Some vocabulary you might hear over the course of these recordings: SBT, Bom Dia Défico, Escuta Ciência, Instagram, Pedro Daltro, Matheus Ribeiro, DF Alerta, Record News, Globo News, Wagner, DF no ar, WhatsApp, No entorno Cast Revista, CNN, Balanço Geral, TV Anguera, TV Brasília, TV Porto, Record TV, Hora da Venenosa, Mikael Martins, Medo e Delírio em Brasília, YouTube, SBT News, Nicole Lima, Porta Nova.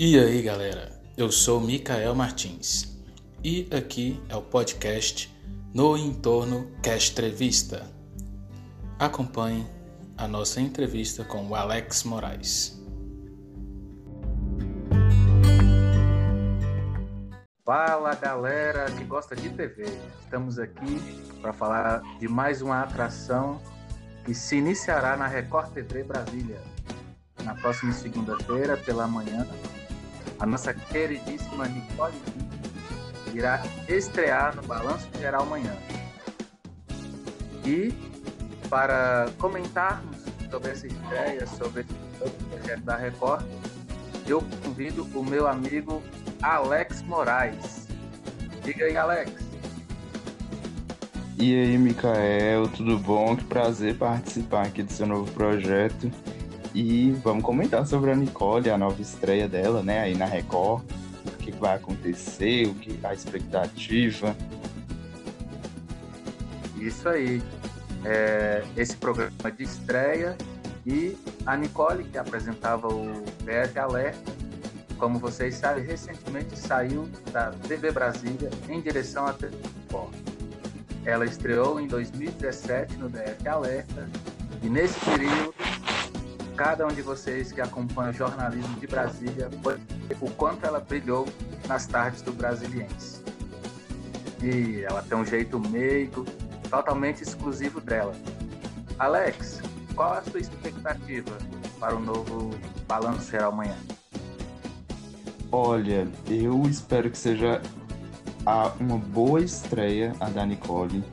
E aí galera, eu sou Mikael Martins e aqui é o podcast No Entorno Cast Revista. Acompanhe a nossa entrevista com o Alex Moraes. Fala galera que gosta de TV, estamos aqui para falar de mais uma atração que se iniciará na Record TV Brasília na próxima segunda-feira pela manhã. A nossa queridíssima Nicole Lima irá estrear no Balanço Geral amanhã. E para comentarmos sobre essa estreia, sobre o projeto da Record, eu convido o meu amigo Alex Moraes. Diga aí, Alex. E aí, Mikael, tudo bom? Que prazer participar aqui do seu novo projeto. E vamos comentar sobre a Nicole, a nova estreia dela, né, aí na Record, o que vai acontecer, o que a expectativa. Isso aí, esse programa de estreia e a Nicole, que apresentava o DF Alerta, como vocês sabem, recentemente saiu da TV Brasília em direção à TV Porto. Ela estreou em 2017 no DF Alerta e nesse período cada um de vocês que acompanha o jornalismo de Brasília pode ver o quanto ela brilhou nas tardes do Brasiliense. E ela tem um jeito meigo, totalmente exclusivo dela. Alex, qual a sua expectativa para o novo Balanço Geral amanhã? Olha, eu espero que seja uma boa estreia a da Nicole,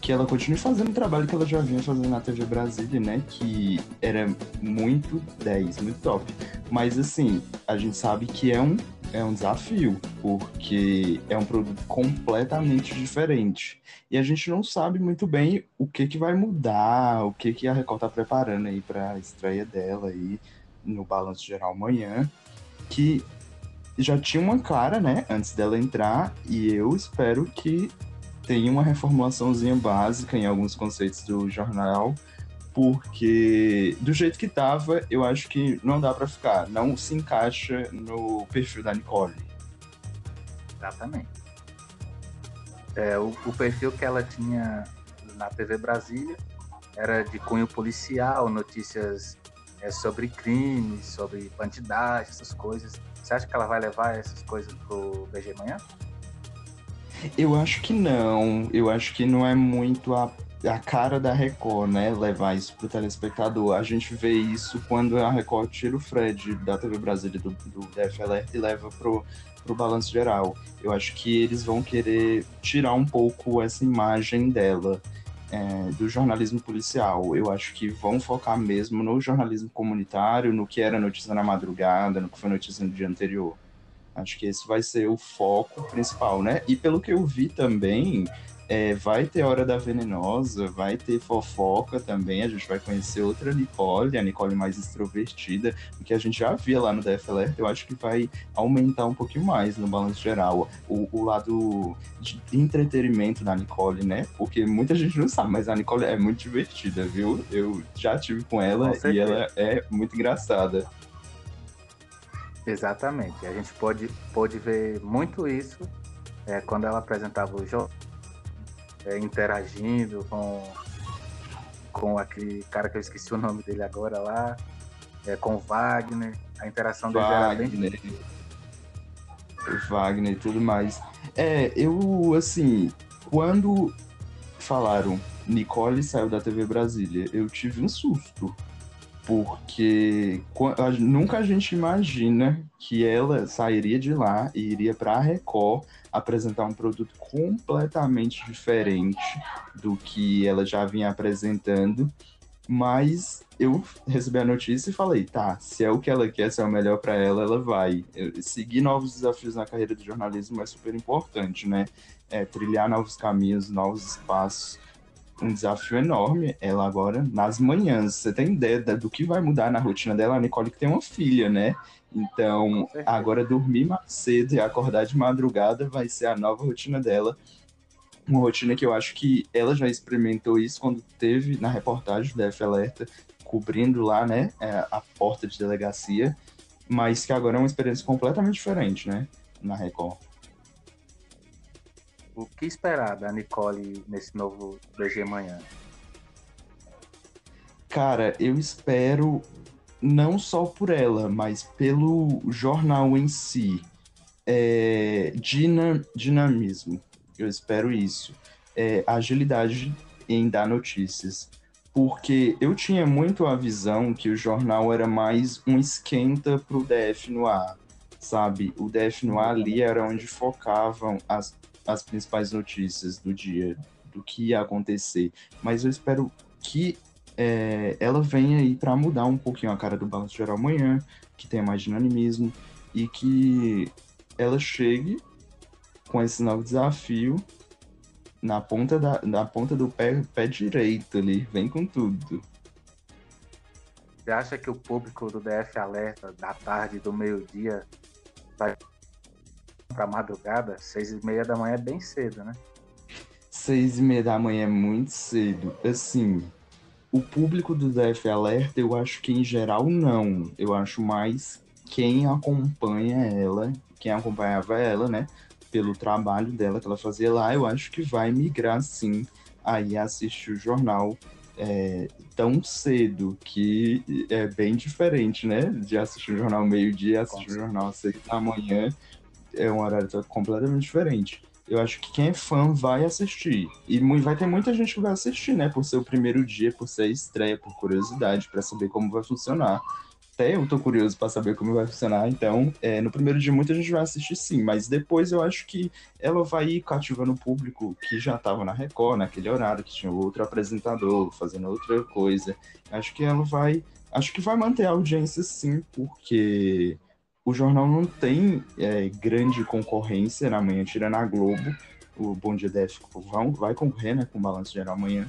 que ela continue fazendo o trabalho que ela já vinha fazendo na TV Brasília, né? Que era muito 10, muito top. Mas, assim, a gente sabe que é um desafio, porque é um produto completamente diferente. E a gente não sabe muito bem o que vai mudar, o que a Record tá preparando aí pra estreia dela aí no Balanço Geral amanhã, que já tinha uma clara, né? Antes dela entrar, e eu espero que tem uma reformulaçãozinha básica em alguns conceitos do jornal, porque do jeito que tava, eu acho que não dá para ficar, não se encaixa no perfil da Nicole. Exatamente. O perfil que ela tinha na TV Brasília era de cunho policial, notícias sobre crimes, sobre bandidagem, essas coisas. Você acha que ela vai levar essas coisas pro BG amanhã? Eu acho que não. Eu acho que não é muito a cara da Record, né? Levar isso pro telespectador. A gente vê isso quando a Record tira o Fred da TV Brasília do DF Alerta e leva pro Balanço Geral. Eu acho que eles vão querer tirar um pouco essa imagem dela, do jornalismo policial. Eu acho que vão focar mesmo no jornalismo comunitário, no que era notícia na madrugada, no que foi notícia no dia anterior. Acho que esse vai ser o foco principal, né? E pelo que eu vi também, vai ter Hora da Venenosa, vai ter fofoca também, a gente vai conhecer outra Nicole, a Nicole mais extrovertida, o que a gente já via lá no DF Alerta. Eu acho que vai aumentar um pouquinho mais no Balanço Geral, o lado de entretenimento da Nicole, né? Porque muita gente não sabe, mas a Nicole é muito divertida, viu? Eu já tive com ela e ela é muito engraçada. Exatamente, a gente pode ver muito isso quando ela apresentava o Jô, interagindo com aquele cara que eu esqueci o nome dele agora lá, com o Wagner, a interação dele era bem... Wagner e tudo mais. Eu, assim, quando falaram Nicole saiu da TV Brasília, eu tive um susto. Porque nunca a gente imagina que ela sairia de lá e iria para a Record apresentar um produto completamente diferente do que ela já vinha apresentando. Mas eu recebi a notícia e falei, tá, se é o que ela quer, se é o melhor para ela, ela vai. Seguir novos desafios na carreira do jornalismo é super importante, né? Trilhar novos caminhos, novos espaços. Um desafio enorme, ela agora nas manhãs. Você tem ideia do que vai mudar na rotina dela? A Nicole que tem uma filha, né? Então, agora dormir mais cedo e acordar de madrugada vai ser a nova rotina dela. Uma rotina que eu acho que ela já experimentou isso quando teve na reportagem do DF Alerta, cobrindo lá, né, a porta de delegacia. mas que agora é uma experiência completamente diferente, né, na Record. O que esperar da Nicole nesse novo 2G Manhã? Cara, eu espero não só por ela, mas pelo jornal em si. Dinamismo, eu espero isso. Agilidade em dar notícias. Porque eu tinha muito a visão que o jornal era mais um esquenta para o DF no ar, sabe? O DF no ar ali era onde focavam as principais notícias do dia, do que ia acontecer. Mas eu espero que ela vem aí para mudar um pouquinho a cara do Balanço Geral amanhã, que tenha mais dinamismo, e que ela chegue com esse novo desafio na ponta do pé direito ali, vem com tudo. Você acha que o público do DF Alerta, da tarde, do meio-dia, vai pra madrugada? 6h30 da manhã é bem cedo, né? 6h30 da manhã é muito cedo, assim. O público do DF Alerta, eu acho que em geral não. Eu acho mais quem acompanha ela, quem acompanhava ela, né? Pelo trabalho dela que ela fazia lá, eu acho que vai migrar sim aí assistir o jornal tão cedo, que é bem diferente, né? De assistir o jornal meio-dia, assistir o jornal às 6 da manhã, é um horário completamente diferente. Eu acho que quem é fã vai assistir. E vai ter muita gente que vai assistir, né? Por ser o primeiro dia, por ser a estreia, por curiosidade, para saber como vai funcionar. Até eu tô curioso para saber como vai funcionar. Então, no primeiro dia, muita gente vai assistir sim. Mas depois eu acho que ela vai ir cativando o público que já tava na Record, naquele horário, que tinha outro apresentador fazendo outra coisa. Acho que vai manter a audiência sim, porque o jornal não tem grande concorrência na manhã, tirando a Globo. O Bom Dia Défico vai concorrer, né, com o Balanço Geral amanhã.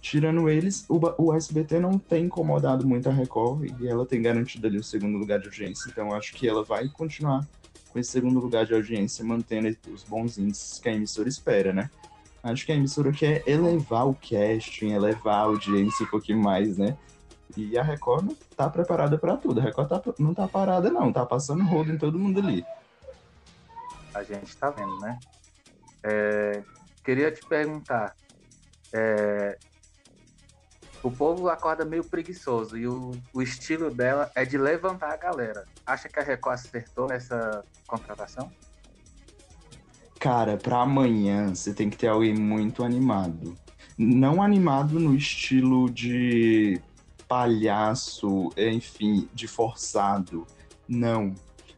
Tirando eles, o SBT não tem incomodado muito a Record, e ela tem garantido ali o segundo lugar de audiência. Então acho que ela vai continuar com esse segundo lugar de audiência, mantendo os bons índices que a emissora espera, né? Acho que a emissora quer elevar o casting, elevar a audiência um pouquinho mais, né? E a Record não tá preparada para tudo. A Record não tá parada, não. Tá passando rodo em todo mundo ali. A gente tá vendo, né? Queria te perguntar. O povo acorda meio preguiçoso, e o estilo dela é de levantar a galera. Acha que a Record acertou nessa contratação? Cara, pra amanhã você tem que ter alguém muito animado. Não animado no estilo de palhaço, enfim, de forçado, não.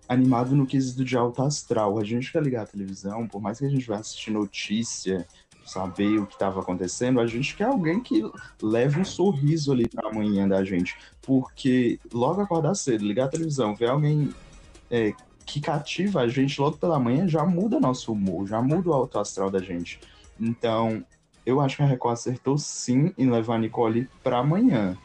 Animado no quesito de alto astral. A gente quer ligar a televisão, por mais que a gente vá assistir notícia, saber o que estava acontecendo, a gente quer alguém que leve um sorriso ali pra manhã da gente, porque logo acordar cedo, ligar a televisão, ver alguém que cativa a gente logo pela manhã, já muda nosso humor, já muda o alto astral da gente. Então, eu acho que a Record acertou sim em levar a Nicole pra amanhã,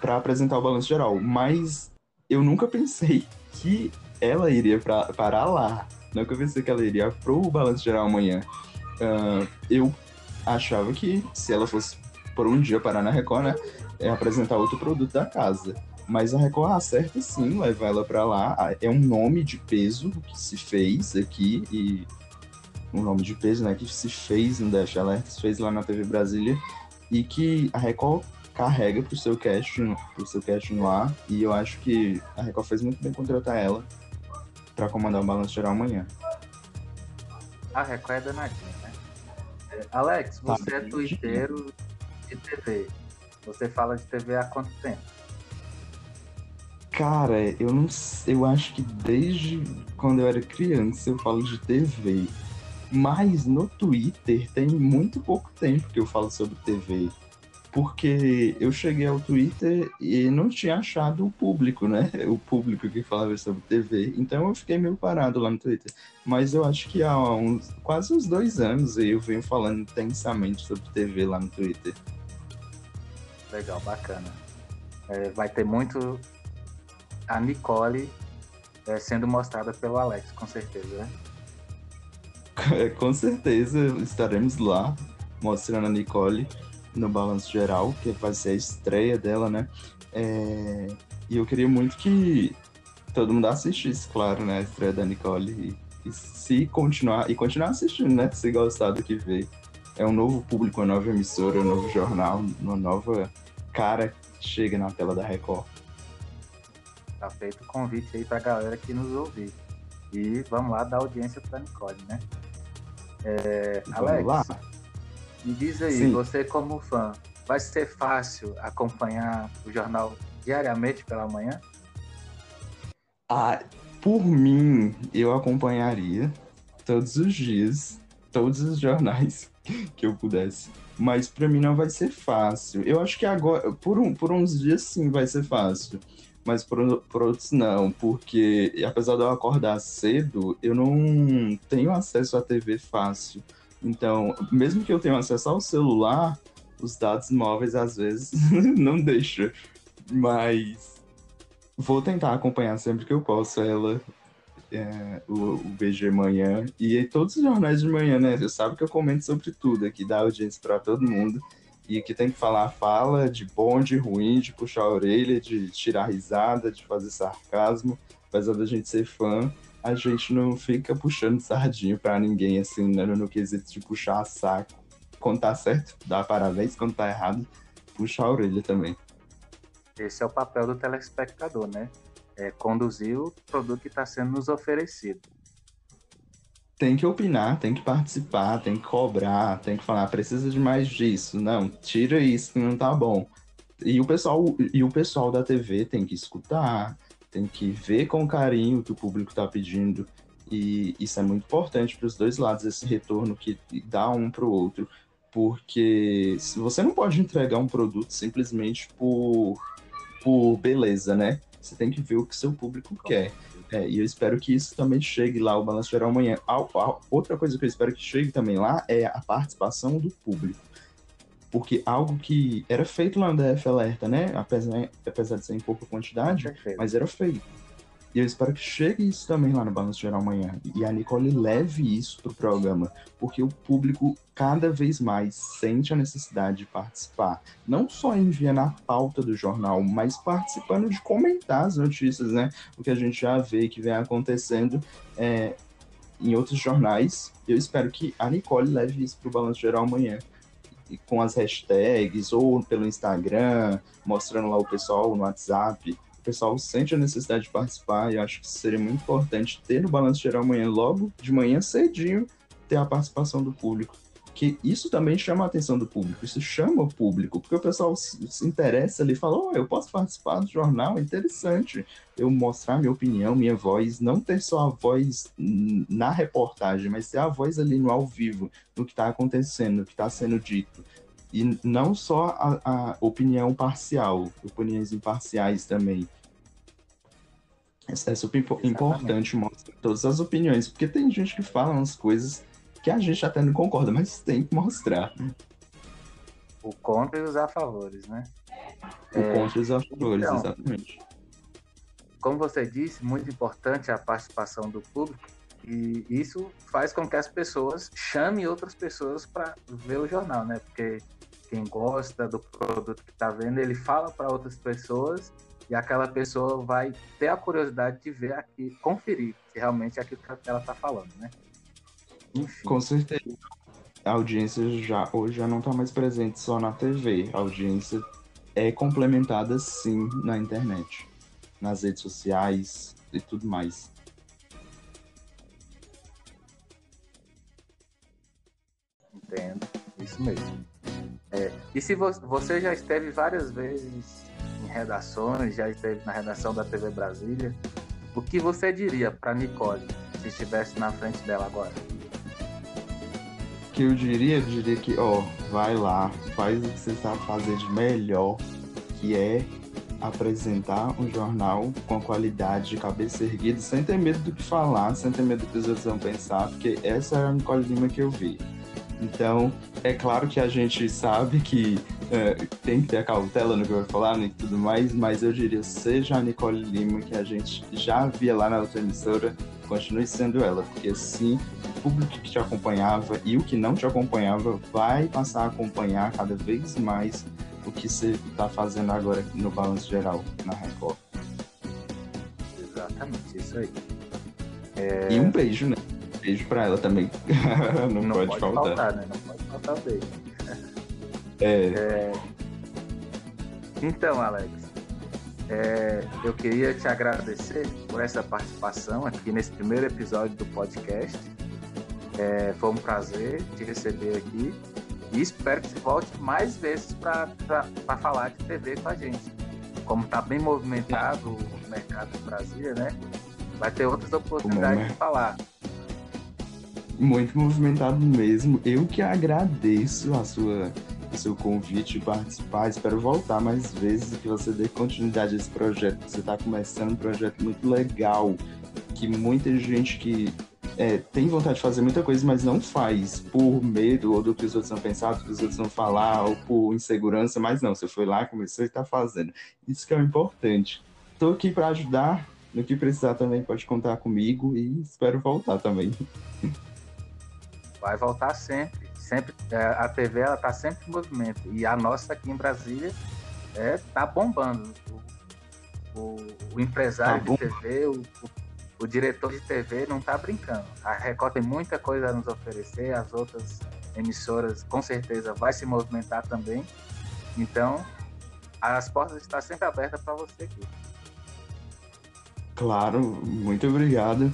para apresentar o Balanço Geral, mas eu nunca pensei que ela iria parar lá, nunca pensei que ela iria pro Balanço Geral amanhã. Eu achava que se ela fosse por um dia parar na Record, né, apresentar outro produto da casa, mas a Record acerta sim, leva ela pra lá. É um nome de peso que se fez aqui, e um nome de peso, né, que se fez no DF Alerta, se fez lá na TV Brasília, e que a Record carrega pro seu casting no ar, e eu acho que a Record fez muito bem contratar ela pra comandar o Balanço Geral amanhã. A Record é danadinha, né? Alex, você é twitteiro de TV. Você fala de TV há quanto tempo? Cara, eu não sei, eu acho que desde quando eu era criança eu falo de TV. Mas no Twitter tem muito pouco tempo que eu falo sobre TV. Porque eu cheguei ao Twitter e não tinha achado o público, né? O público que falava sobre TV. Então eu fiquei meio parado lá no Twitter. Mas eu acho que há quase uns 2 anos eu venho falando intensamente sobre TV lá no Twitter. Legal, bacana. Vai ter muito a Nicole sendo mostrada pelo Alex, com certeza, né? Com certeza estaremos lá mostrando a Nicole no Balanço Geral, que vai ser a estreia dela, né? E eu queria muito que todo mundo assistisse, claro, né, a estreia da Nicole e se continuar assistindo, né, se gostar do que vê. É um novo público, uma nova emissora, um novo jornal, uma nova cara que chega na tela da Record. Tá feito o convite aí pra galera que nos ouvir. E vamos lá dar audiência pra Nicole, né? Alex, lá. Me diz aí, sim, você como fã, vai ser fácil acompanhar o jornal diariamente pela manhã? Ah, por mim, eu acompanharia todos os dias, todos os jornais que eu pudesse. Mas para mim não vai ser fácil. Eu acho que agora, por uns dias sim vai ser fácil, mas por outros não, porque apesar de eu acordar cedo, eu não tenho acesso à TV fácil. Então, mesmo que eu tenha acesso ao celular, os dados móveis às vezes não deixam. Mas vou tentar acompanhar sempre que eu posso ela, o BG Manhã, e todos os jornais de manhã, né? Você sabe que eu comento sobre tudo aqui, dá audiência pra todo mundo, e que tem que fala de bom, de ruim, de puxar a orelha, de tirar risada, de fazer sarcasmo. Apesar da gente ser fã, a gente não fica puxando sardinha pra ninguém, assim, né? No quesito de puxar saco. Quando tá certo, dá parabéns, quando tá errado, puxa a orelha também. Esse é o papel do telespectador, né? É conduzir o produto que está sendo nos oferecido. Tem que opinar, tem que participar, tem que cobrar, tem que falar, precisa de mais disso, não, tira isso que não tá bom. E o pessoal da TV tem que escutar, tem que ver com carinho o que o público está pedindo, e isso é muito importante para os dois lados, esse retorno que dá um para o outro, porque você não pode entregar um produto simplesmente por beleza, né? Você tem que ver o que seu público quer. E eu espero que isso também chegue lá, o Balanço Geral amanhã. Outra coisa que eu espero que chegue também lá é a participação do público. Porque algo que era feito lá no DF Alerta, né? Apesar de ser em pouca quantidade, perfeito, mas era feito. E eu espero que chegue isso também lá no Balanço Geral amanhã. E a Nicole leve isso pro programa, porque o público cada vez mais sente a necessidade de participar. Não só enviando a pauta do jornal, mas participando de comentar as notícias, né? O que a gente já vê que vem acontecendo em outros jornais. Eu espero que a Nicole leve isso pro Balanço Geral amanhã. E com as hashtags, ou pelo Instagram, mostrando lá o pessoal no WhatsApp. O pessoal sente a necessidade de participar, e eu acho que seria muito importante ter no Balanço Geral amanhã, logo de manhã cedinho, ter a participação do público, que isso também chama a atenção do público, isso chama o público, porque o pessoal se interessa ali, fala, eu posso participar do jornal, é interessante eu mostrar minha opinião, minha voz, não ter só a voz na reportagem, mas ter a voz ali no ao vivo, no que está acontecendo, no que está sendo dito. E não só a opinião parcial, opiniões imparciais também. É super importante mostrar todas as opiniões, porque tem gente que fala umas coisas que a gente até não concorda, mas tem que mostrar. O contra e os a favores, né? O contra e os a favores, então, exatamente. Como você disse, muito importante a participação do público, e isso faz com que as pessoas chamem outras pessoas para ver o jornal, né? Porque quem gosta do produto que está vendo, ele fala para outras pessoas, e aquela pessoa vai ter a curiosidade de ver aqui, conferir se realmente é aquilo que ela está falando, né? Enfim. Com certeza. A audiência hoje já não está mais presente só na TV. A audiência é complementada, sim, na internet, nas redes sociais e tudo mais. Entendo. Isso mesmo. E se você já esteve várias vezes em redações, já esteve na redação da TV Brasília, o que você diria para Nicole se estivesse na frente dela agora? O que eu diria? Eu diria que, vai lá, faz o que você sabe fazer de melhor, que é apresentar um jornal com qualidade, de cabeça erguida, sem ter medo do que falar, sem ter medo do que os outros vão pensar, porque essa é a Nicole Lima que eu vi. Então, é claro que a gente sabe que tem que ter a cautela no que vai falar, né, e tudo mais, mas eu diria, seja a Nicole Lima, que a gente já via lá na outra emissora, continue sendo ela, porque assim, o público que te acompanhava e o que não te acompanhava vai passar a acompanhar cada vez mais o que você está fazendo agora no Balanço Geral, na Record. Exato. Exatamente, isso aí. É... E um beijo, né? Um beijo pra ela também. Não pode faltar, né? Não pode faltar o beijo. Então, Alex, eu queria te agradecer por essa participação aqui nesse primeiro episódio do podcast. Foi um prazer te receber aqui e espero que você volte mais vezes para falar de TV com a gente. Como está bem movimentado o mercado de Brasília, né? Vai ter outras oportunidades de falar. Muito movimentado mesmo. Eu que agradeço a sua... seu convite de participar, espero voltar mais vezes e que você dê continuidade a esse projeto. Você está começando um projeto muito legal, que muita gente que tem vontade de fazer muita coisa, mas não faz por medo ou do que os outros vão pensar, do que os outros vão falar, ou por insegurança, mas não, você foi lá, começou e está fazendo. Isso que é o importante. Estou aqui para ajudar, no que precisar também pode contar comigo e espero voltar também. Vai voltar sempre. Sempre, a TV está sempre em movimento e a nossa aqui em Brasília está bombando. O empresário de TV, o diretor de TV não está brincando. A Record tem muita coisa a nos oferecer, as outras emissoras com certeza vai se movimentar também. Então, as portas estão sempre abertas para você aqui. Claro, muito obrigado.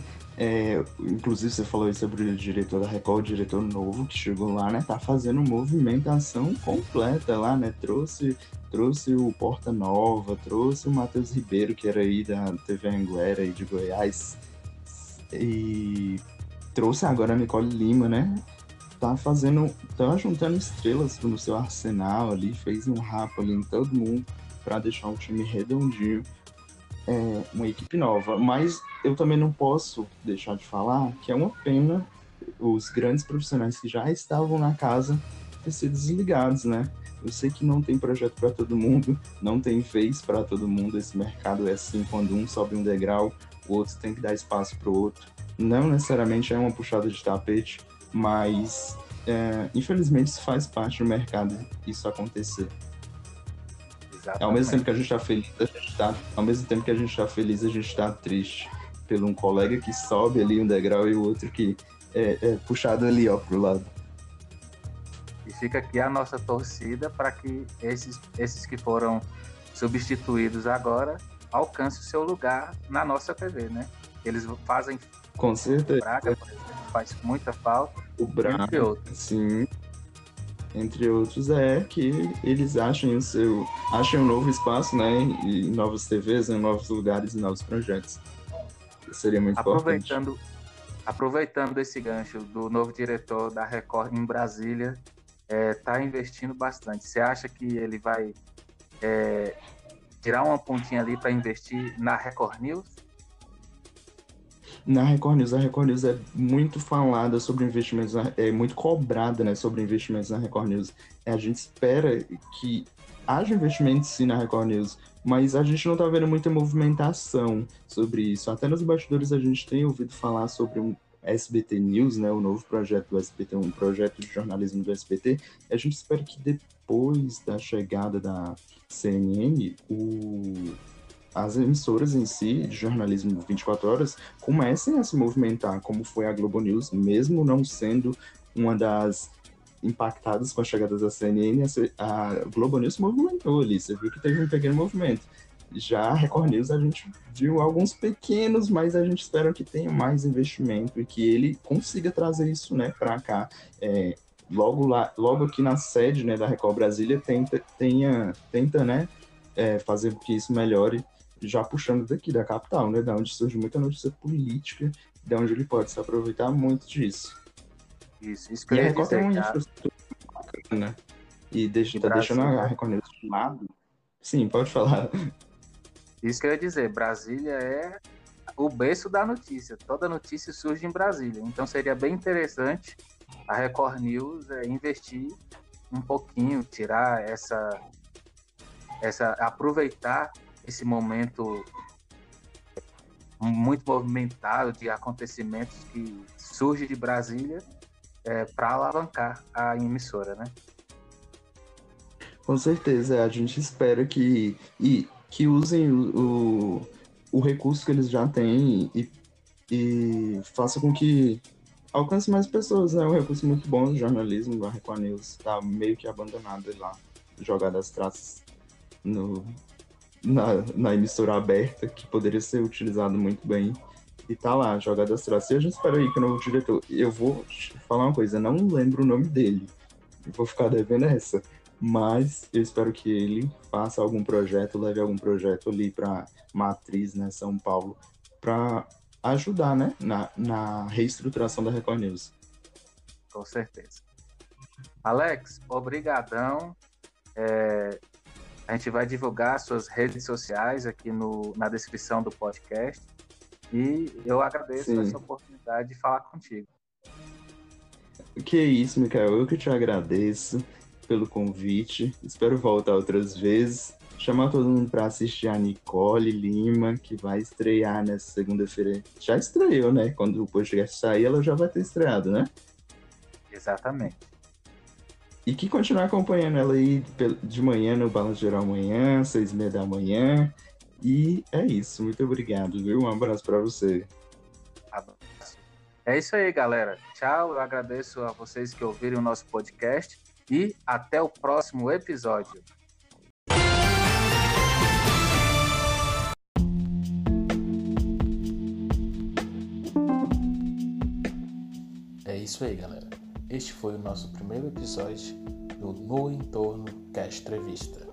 Inclusive você falou aí sobre o diretor da Record, o diretor novo que chegou lá, né, tá fazendo movimentação completa lá, né, trouxe o Porta Nova, trouxe o Matheus Ribeiro, que era aí da TV Anguera, aí de Goiás, e trouxe agora a Nicole Lima, né, tá juntando estrelas no seu arsenal ali, fez um rapa ali em todo mundo pra deixar um time redondinho. Uma equipe nova, mas eu também não posso deixar de falar que é uma pena os grandes profissionais que já estavam na casa ter sido desligados, né? Eu sei que não tem projeto para todo mundo, não tem vez para todo mundo, esse mercado é assim, quando um sobe um degrau, o outro tem que dar espaço para o outro, não necessariamente é uma puxada de tapete, mas infelizmente isso faz parte do mercado, isso acontecer. Exatamente. Ao mesmo tempo que a gente está feliz, a gente está triste pelo um colega que sobe ali um degrau e o outro que é puxado ali, ó, pro lado. E fica aqui a nossa torcida para que esses que foram substituídos agora alcancem o seu lugar na nossa TV, né? Eles fazem... Com certeza. O Braga, por exemplo, faz muita falta. O Braga, entre outros. Sim. Entre outros, que eles achem um novo espaço, né, em novas TVs, em novos lugares, em novos projetos. Isso seria muito importante. Aproveitando esse gancho do novo diretor da Record em Brasília, está investindo bastante. Você acha que ele vai tirar uma pontinha ali para investir na Record News? Na Record News, a Record News é muito falada sobre investimentos, é muito cobrada, né, sobre investimentos na Record News. A gente espera que haja investimentos sim na Record News, mas a gente não está vendo muita movimentação sobre isso. Até nos bastidores a gente tem ouvido falar sobre o SBT News, né, o novo projeto do SBT, um projeto de jornalismo do SBT. A gente espera que depois da chegada da CNN, as emissoras em si, de jornalismo 24 horas, comecem a se movimentar, como foi a Globo News, mesmo não sendo uma das impactadas com a chegada da CNN, a Globo News se movimentou ali, você viu que teve um pequeno movimento. Já a Record News a gente viu alguns pequenos, mas a gente espera que tenha mais investimento e que ele consiga trazer isso, né, para cá. Logo aqui na sede, né, da Record Brasília, tenta, né, fazer com que isso melhore, já puxando daqui, da capital, né, da onde surge muita notícia política, da onde ele pode se aproveitar muito disso. Isso que e a Record tem uma infraestrutura bacana, e deixando a Record News de lado. Sim, pode falar. Isso que eu ia dizer, Brasília é o berço da notícia, toda notícia surge em Brasília, então seria bem interessante a Record News investir um pouquinho, tirar aproveitar esse momento muito movimentado de acontecimentos que surge de Brasília para alavancar a emissora, né? Com certeza, a gente espera que usem o recurso que eles já têm e faça com que alcance mais pessoas, né? É um recurso muito bom do jornalismo. A Record News está meio que abandonada lá, jogada às traças na emissora aberta, que poderia ser utilizado muito bem. E tá lá, jogada às traças. E a gente espera aí que o novo diretor... Eu vou falar uma coisa, não lembro o nome dele. Eu vou ficar devendo essa. Mas eu espero que ele faça algum projeto, leve algum projeto ali para Matriz, né, São Paulo, para ajudar, né, na reestruturação da Record News. Com certeza. Alex, obrigadão. A gente vai divulgar suas redes sociais aqui na descrição do podcast. E eu agradeço essa oportunidade de falar contigo. Que isso, Mikael. Eu que te agradeço pelo convite. Espero voltar outras vezes. Chamar todo mundo para assistir a Nicole Lima, que vai estrear nessa segunda-feira. Já estreou, né? Quando o podcast sair, ela já vai ter estreado, né? Exatamente. E que continuar acompanhando ela aí de manhã no Balanço Geral amanhã, 6:30 da manhã. E é isso. Muito obrigado, viu? Um abraço para você. Abraço. É isso aí, galera. Tchau. Eu agradeço a vocês que ouviram o nosso podcast. E até o próximo episódio. É isso aí, galera. Este foi o nosso primeiro episódio do No Entorno Cast Revista.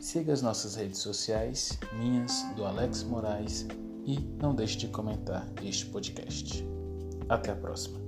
Siga as nossas redes sociais, minhas, do Alex Moraes, e não deixe de comentar este podcast. Até a próxima.